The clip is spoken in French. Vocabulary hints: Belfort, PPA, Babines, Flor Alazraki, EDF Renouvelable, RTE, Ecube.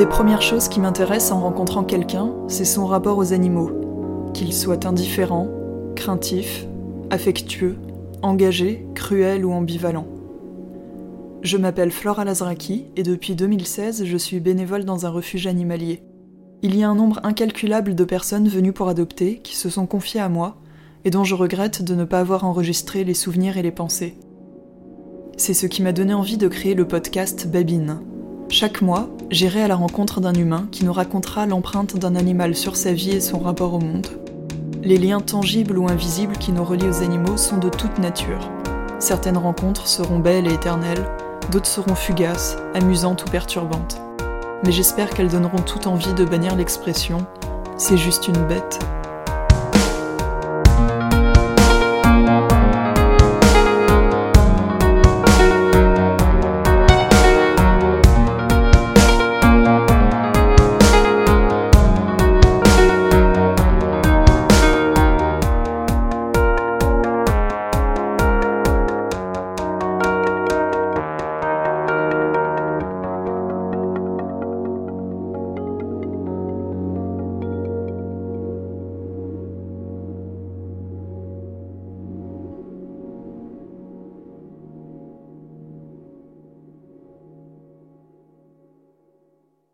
des premières choses qui m'intéresse en rencontrant quelqu'un, c'est son rapport aux animaux. Qu'il soit indifférent, craintif, affectueux, engagé, cruel ou ambivalent. Je m'appelle Flor Alazraki et depuis 2016, je suis bénévole dans un refuge animalier. Il y a un nombre incalculable de personnes venues pour adopter qui se sont confiées à moi et dont je regrette de ne pas avoir enregistré les souvenirs et les pensées. C'est ce qui m'a donné envie de créer le podcast Babines. Chaque mois, j'irai à la rencontre d'un humain qui nous racontera l'empreinte d'un animal sur sa vie et son rapport au monde. Les liens tangibles ou invisibles qui nous relient aux animaux sont de toute nature. Certaines rencontres seront belles et éternelles, d'autres seront fugaces, amusantes ou perturbantes. Mais j'espère qu'elles donneront toute envie de bannir l'expression « c'est juste une bête ».